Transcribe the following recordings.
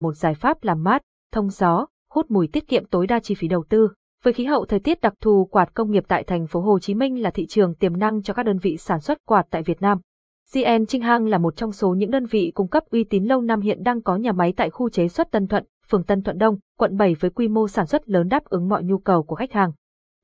một giải pháp làm mát, thông gió, hút mùi tiết kiệm tối đa chi phí đầu tư. Với khí hậu thời tiết đặc thù, quạt công nghiệp tại thành phố Hồ Chí Minh là thị trường tiềm năng cho các đơn vị sản xuất quạt tại Việt Nam. Alisent Chính Hãng là một trong số những đơn vị cung cấp uy tín lâu năm hiện đang có nhà máy tại khu chế xuất Tân Thuận, phường Tân Thuận Đông, quận 7 với quy mô sản xuất lớn đáp ứng mọi nhu cầu của khách hàng.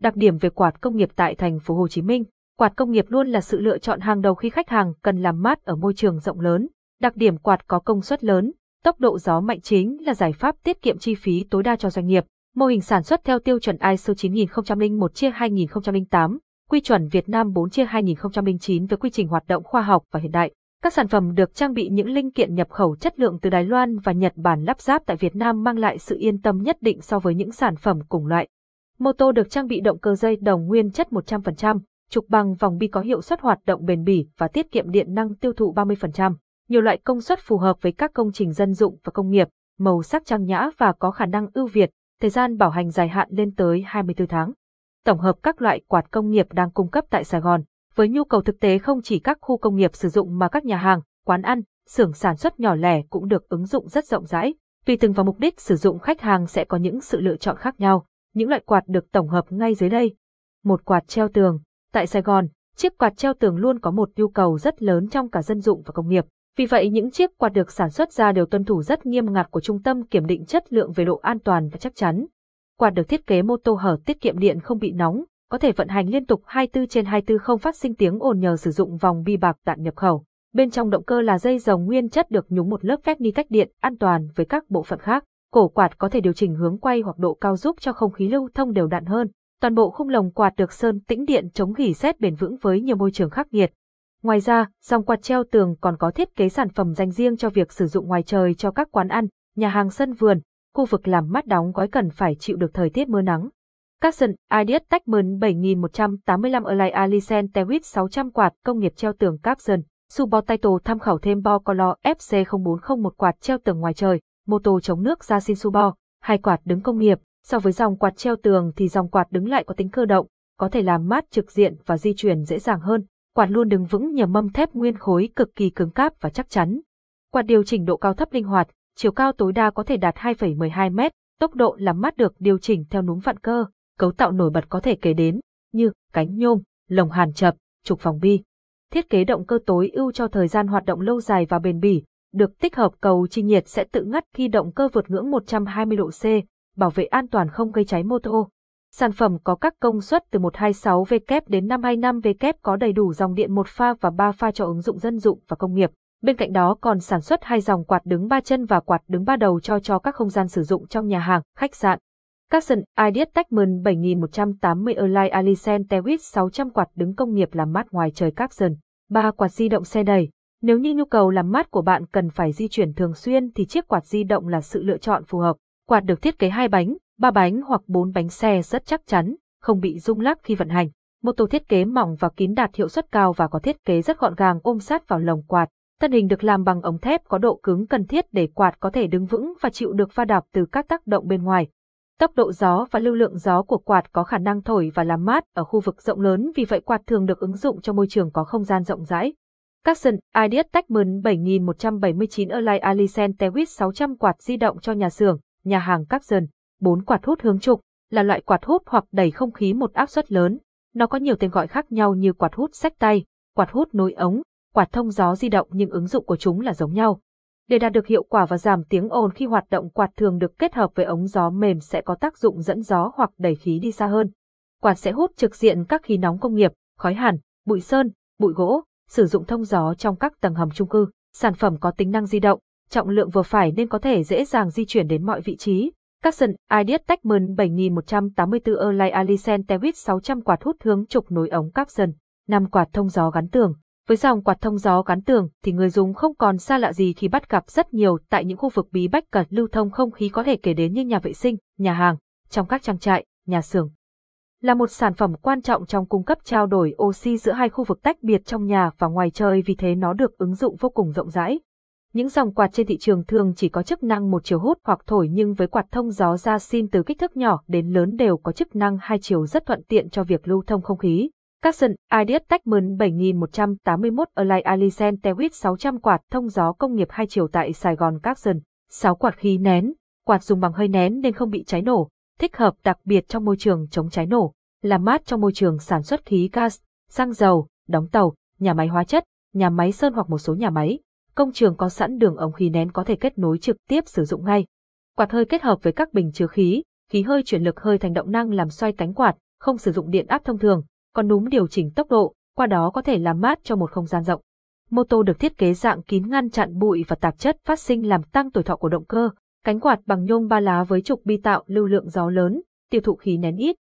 Đặc điểm về quạt công nghiệp tại thành phố Hồ Chí Minh, quạt công nghiệp luôn là sự lựa chọn hàng đầu khi khách hàng cần làm mát ở môi trường rộng lớn. Đặc điểm quạt có công suất lớn, tốc độ gió mạnh chính là giải pháp tiết kiệm chi phí tối đa cho doanh nghiệp. Mô hình sản xuất theo tiêu chuẩn ISO 9001-2008, quy chuẩn Việt Nam 4/2009 với quy trình hoạt động khoa học và hiện đại. Các sản phẩm được trang bị những linh kiện nhập khẩu chất lượng từ Đài Loan và Nhật Bản lắp ráp tại Việt Nam, mang lại sự yên tâm nhất định so với những sản phẩm cùng loại. Mô tô được trang bị động cơ dây đồng nguyên chất 100%, trục bằng vòng bi có hiệu suất hoạt động bền bỉ và tiết kiệm điện năng tiêu thụ 30%. Nhiều loại công suất phù hợp với các công trình dân dụng và công nghiệp, màu sắc trang nhã và có khả năng ưu việt, thời gian bảo hành dài hạn lên tới 24 tháng. Tổng hợp các loại quạt công nghiệp đang cung cấp tại Sài Gòn, với nhu cầu thực tế không chỉ các khu công nghiệp sử dụng mà các nhà hàng, quán ăn, xưởng sản xuất nhỏ lẻ cũng được ứng dụng rất rộng rãi. Tùy từng vào mục đích sử dụng, khách hàng sẽ có những sự lựa chọn khác nhau. Những loại quạt được tổng hợp ngay dưới đây. Một, quạt treo tường. Tại Sài Gòn, chiếc quạt treo tường luôn có một nhu cầu rất lớn trong cả dân dụng và công nghiệp. Vì vậy, những chiếc quạt được sản xuất ra đều tuân thủ rất nghiêm ngặt của Trung tâm Kiểm định Chất lượng về độ an toàn và chắc chắn. Quạt được thiết kế mô tô hở, tiết kiệm điện, không bị nóng, có thể vận hành liên tục 24/24, không phát sinh tiếng ồn nhờ sử dụng vòng bi bạc đạn nhập khẩu. Bên trong động cơ là dây rồng nguyên chất được nhúng một lớp vét ni cách điện, an toàn với các bộ phận khác. Cổ quạt có thể điều chỉnh hướng quay hoặc độ cao giúp cho không khí lưu thông đều đặn hơn. Toàn bộ khung lồng quạt được sơn tĩnh điện chống rỉ sét bền vững với nhiều môi trường khắc nghiệt. Ngoài ra, dòng quạt treo tường còn có thiết kế sản phẩm dành riêng cho việc sử dụng ngoài trời cho các quán ăn, nhà hàng, sân vườn, khu vực làm mát đóng gói cần phải chịu được thời tiết mưa nắng. Caxon Ideas Tecmen 7185, Erlai Allison Tewit 600, quạt công nghiệp treo tường Caxon, Subo Title. Tham khảo thêm bo color FC0401, quạt treo tường ngoài trời, mô tô chống nước ra xin Subo. Hai, quạt đứng công nghiệp. So với dòng quạt treo tường thì dòng quạt đứng lại có tính cơ động, có thể làm mát trực diện và di chuyển dễ dàng hơn. Quạt luôn đứng vững nhờ mâm thép nguyên khối cực kỳ cứng cáp và chắc chắn. Quạt điều chỉnh độ cao thấp linh hoạt, chiều cao tối đa có thể đạt 2,12 m, tốc độ làm mát được điều chỉnh theo núm vặn cơ. Cấu tạo nổi bật có thể kể đến như cánh nhôm, lồng hàn chập, trục vòng bi. Thiết kế động cơ tối ưu cho thời gian hoạt động lâu dài và bền bỉ, được tích hợp cầu chi nhiệt sẽ tự ngắt khi động cơ vượt ngưỡng 120 độ C, bảo vệ an toàn không gây cháy mô tô. Sản phẩm có các công suất từ 126W đến 525W, có đầy đủ dòng điện 1 pha và 3 pha cho ứng dụng dân dụng và công nghiệp. Bên cạnh đó còn sản xuất hai dòng quạt đứng 3 chân và quạt đứng 3 đầu cho các không gian sử dụng trong nhà hàng, khách sạn. Caxon Ideas Tecmen 7180, Erlai Allison Tewit 600, quạt đứng công nghiệp làm mát ngoài trời Caxon. 3, quạt di động xe đẩy. Nếu như nhu cầu làm mát của bạn cần phải di chuyển thường xuyên thì chiếc quạt di động là sự lựa chọn phù hợp. Quạt được thiết kế 2 bánh, 3 bánh hoặc 4 bánh xe, rất chắc chắn, không bị rung lắc khi vận hành. Mô tô thiết kế mỏng và kín, đạt hiệu suất cao và có thiết kế rất gọn gàng, ôm sát vào lồng quạt. Thân hình được làm bằng ống thép có độ cứng cần thiết để quạt có thể đứng vững và chịu được va đạp từ các tác động bên ngoài. Tốc độ gió và lưu lượng gió của quạt có khả năng thổi và làm mát ở khu vực rộng lớn, vì vậy quạt thường được ứng dụng cho môi trường có không gian rộng rãi. Caxon Ideas Tecmen 7179, Erlai Allison Tewit 600, quạt di động cho nhà xưởng, nhà hàng Caxon. 4, quạt hút hướng trục, là loại quạt hút hoặc đẩy không khí một áp suất lớn. Nó có nhiều tên gọi khác nhau như quạt hút xách tay, quạt hút nối ống, quạt thông gió di động, nhưng ứng dụng của chúng là giống nhau. Để đạt được hiệu quả và giảm tiếng ồn khi hoạt động, quạt thường được kết hợp với ống gió mềm sẽ có tác dụng dẫn gió hoặc đẩy khí đi xa hơn. Quạt sẽ hút trực diện các khí nóng công nghiệp, khói hàn, bụi sơn, bụi gỗ, sử dụng thông gió trong các tầng hầm chung cư. Sản phẩm có tính năng di động, trọng lượng vừa phải nên có thể dễ dàng di chuyển đến mọi vị trí. Caxon Ideas Tecmen 7184, Erlai Allison Tewit 600, quạt hút hướng trục nối ống Caxon. 5, quạt thông gió gắn tường. Với dòng quạt thông gió gắn tường thì người dùng không còn xa lạ gì khi bắt gặp rất nhiều tại những khu vực bí bách cần lưu thông không khí, có thể kể đến như nhà vệ sinh, nhà hàng, trong các trang trại, nhà xưởng. Là một sản phẩm quan trọng trong cung cấp trao đổi oxy giữa hai khu vực tách biệt trong nhà và ngoài trời, vì thế nó được ứng dụng vô cùng rộng rãi. Những dòng quạt trên thị trường thường chỉ có chức năng một chiều hút hoặc thổi, nhưng với quạt thông gió ra xin từ kích thước nhỏ đến lớn đều có chức năng hai chiều, rất thuận tiện cho việc lưu thông không khí. Caxon Ideas Tecmen 7181, Erlai Allison Tewit 600, quạt thông gió công nghiệp hai chiều tại Sài Gòn Caxon. 6 quạt khí nén, quạt dùng bằng hơi nén nên không bị cháy nổ, thích hợp đặc biệt trong môi trường chống cháy nổ, làm mát trong môi trường sản xuất khí gas, xăng dầu, đóng tàu, nhà máy hóa chất, nhà máy sơn hoặc một số nhà máy. Công trường có sẵn đường ống khí nén có thể kết nối trực tiếp sử dụng ngay. Quạt hơi kết hợp với các bình chứa khí, khí hơi chuyển lực hơi thành động năng làm xoay cánh quạt, không sử dụng điện áp thông thường, còn núm điều chỉnh tốc độ, qua đó có thể làm mát cho một không gian rộng. Mô tô được thiết kế dạng kín ngăn chặn bụi và tạp chất phát sinh làm tăng tuổi thọ của động cơ. Cánh quạt bằng nhôm ba lá với trục bi tạo lưu lượng gió lớn, tiêu thụ khí nén ít.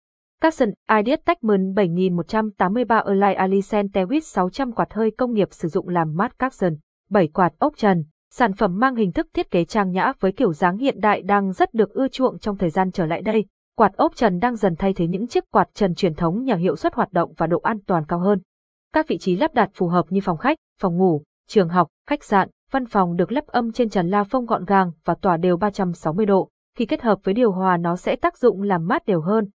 Caxon Ideas Tecmen 7183 Erlai Alisent Tewit 600 quạt hơi công nghiệp sử dụng làm mát Caxon. 7 quạt ốc trần, sản phẩm mang hình thức thiết kế trang nhã với kiểu dáng hiện đại đang rất được ưa chuộng trong thời gian trở lại đây. Quạt ốc trần đang dần thay thế những chiếc quạt trần truyền thống nhờ hiệu suất hoạt động và độ an toàn cao hơn. Các vị trí lắp đặt phù hợp như phòng khách, phòng ngủ, trường học, khách sạn, văn phòng được lắp âm trên trần la phông gọn gàng và tỏa đều 360 độ. Khi kết hợp với điều hòa nó sẽ tác dụng làm mát đều hơn.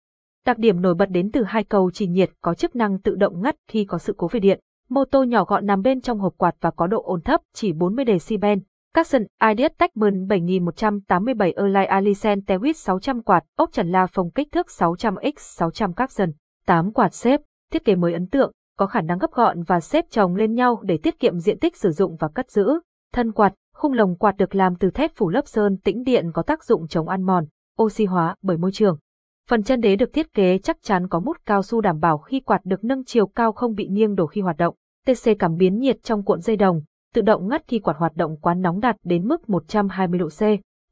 Đặc điểm nổi bật đến từ hai cầu chỉnh nhiệt có chức năng tự động ngắt khi có sự cố về điện. Mô tô nhỏ gọn nằm bên trong hộp quạt và có độ ồn thấp chỉ 40 decibel. Caxon Ideas Tecmen 7187 Erlai Alisent Tewit 600 quạt ốc trần la phông kích thước 600x600 Caxon. 8 quạt xếp, thiết kế mới ấn tượng, có khả năng gấp gọn và xếp chồng lên nhau để tiết kiệm diện tích sử dụng và cất giữ. Thân quạt, khung lồng quạt được làm từ thép phủ lớp sơn tĩnh điện có tác dụng chống ăn mòn, oxy hóa bởi môi trường. Phần chân đế được thiết kế chắc chắn có mút cao su đảm bảo khi quạt được nâng chiều cao không bị nghiêng đổ khi hoạt động. TC cảm biến nhiệt trong cuộn dây đồng, tự động ngắt khi quạt hoạt động quá nóng đạt đến mức 120 độ C.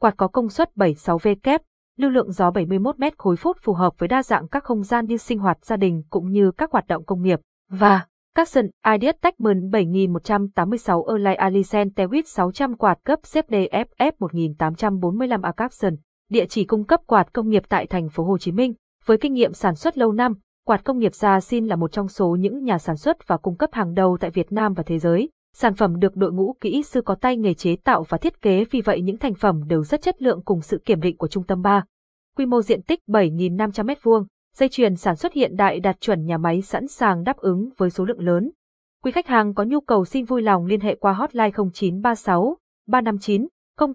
Quạt có công suất 76W, lưu lượng gió 71 m3/s phù hợp với đa dạng các không gian như sinh hoạt gia đình cũng như các hoạt động công nghiệp. Và Caxon Ideas Tecmen 7186 Erlai Alisent Tewit 600 quạt cấp xếp DFF 1845 Acson. Địa chỉ cung cấp quạt công nghiệp tại thành phố Hồ Chí Minh. Với kinh nghiệm sản xuất lâu năm, quạt công nghiệp Caxon là một trong số những nhà sản xuất và cung cấp hàng đầu tại Việt Nam và thế giới. Sản phẩm được đội ngũ kỹ sư có tay nghề chế tạo và thiết kế, vì vậy những thành phẩm đều rất chất lượng cùng sự kiểm định của trung tâm 3. Quy mô diện tích 7.500 m2, dây chuyền sản xuất hiện đại đạt chuẩn nhà máy sẵn sàng đáp ứng với số lượng lớn. Quý khách hàng có nhu cầu xin vui lòng liên hệ qua hotline 0936 359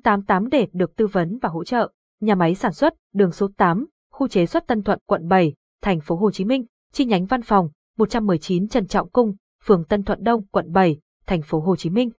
088 để được tư vấn và hỗ trợ. Nhà máy sản xuất, đường số 8, khu chế xuất Tân Thuận, quận 7, thành phố Hồ Chí Minh, chi nhánh văn phòng, 119 Trần Trọng Cung, phường Tân Thuận Đông, quận 7, thành phố Hồ Chí Minh.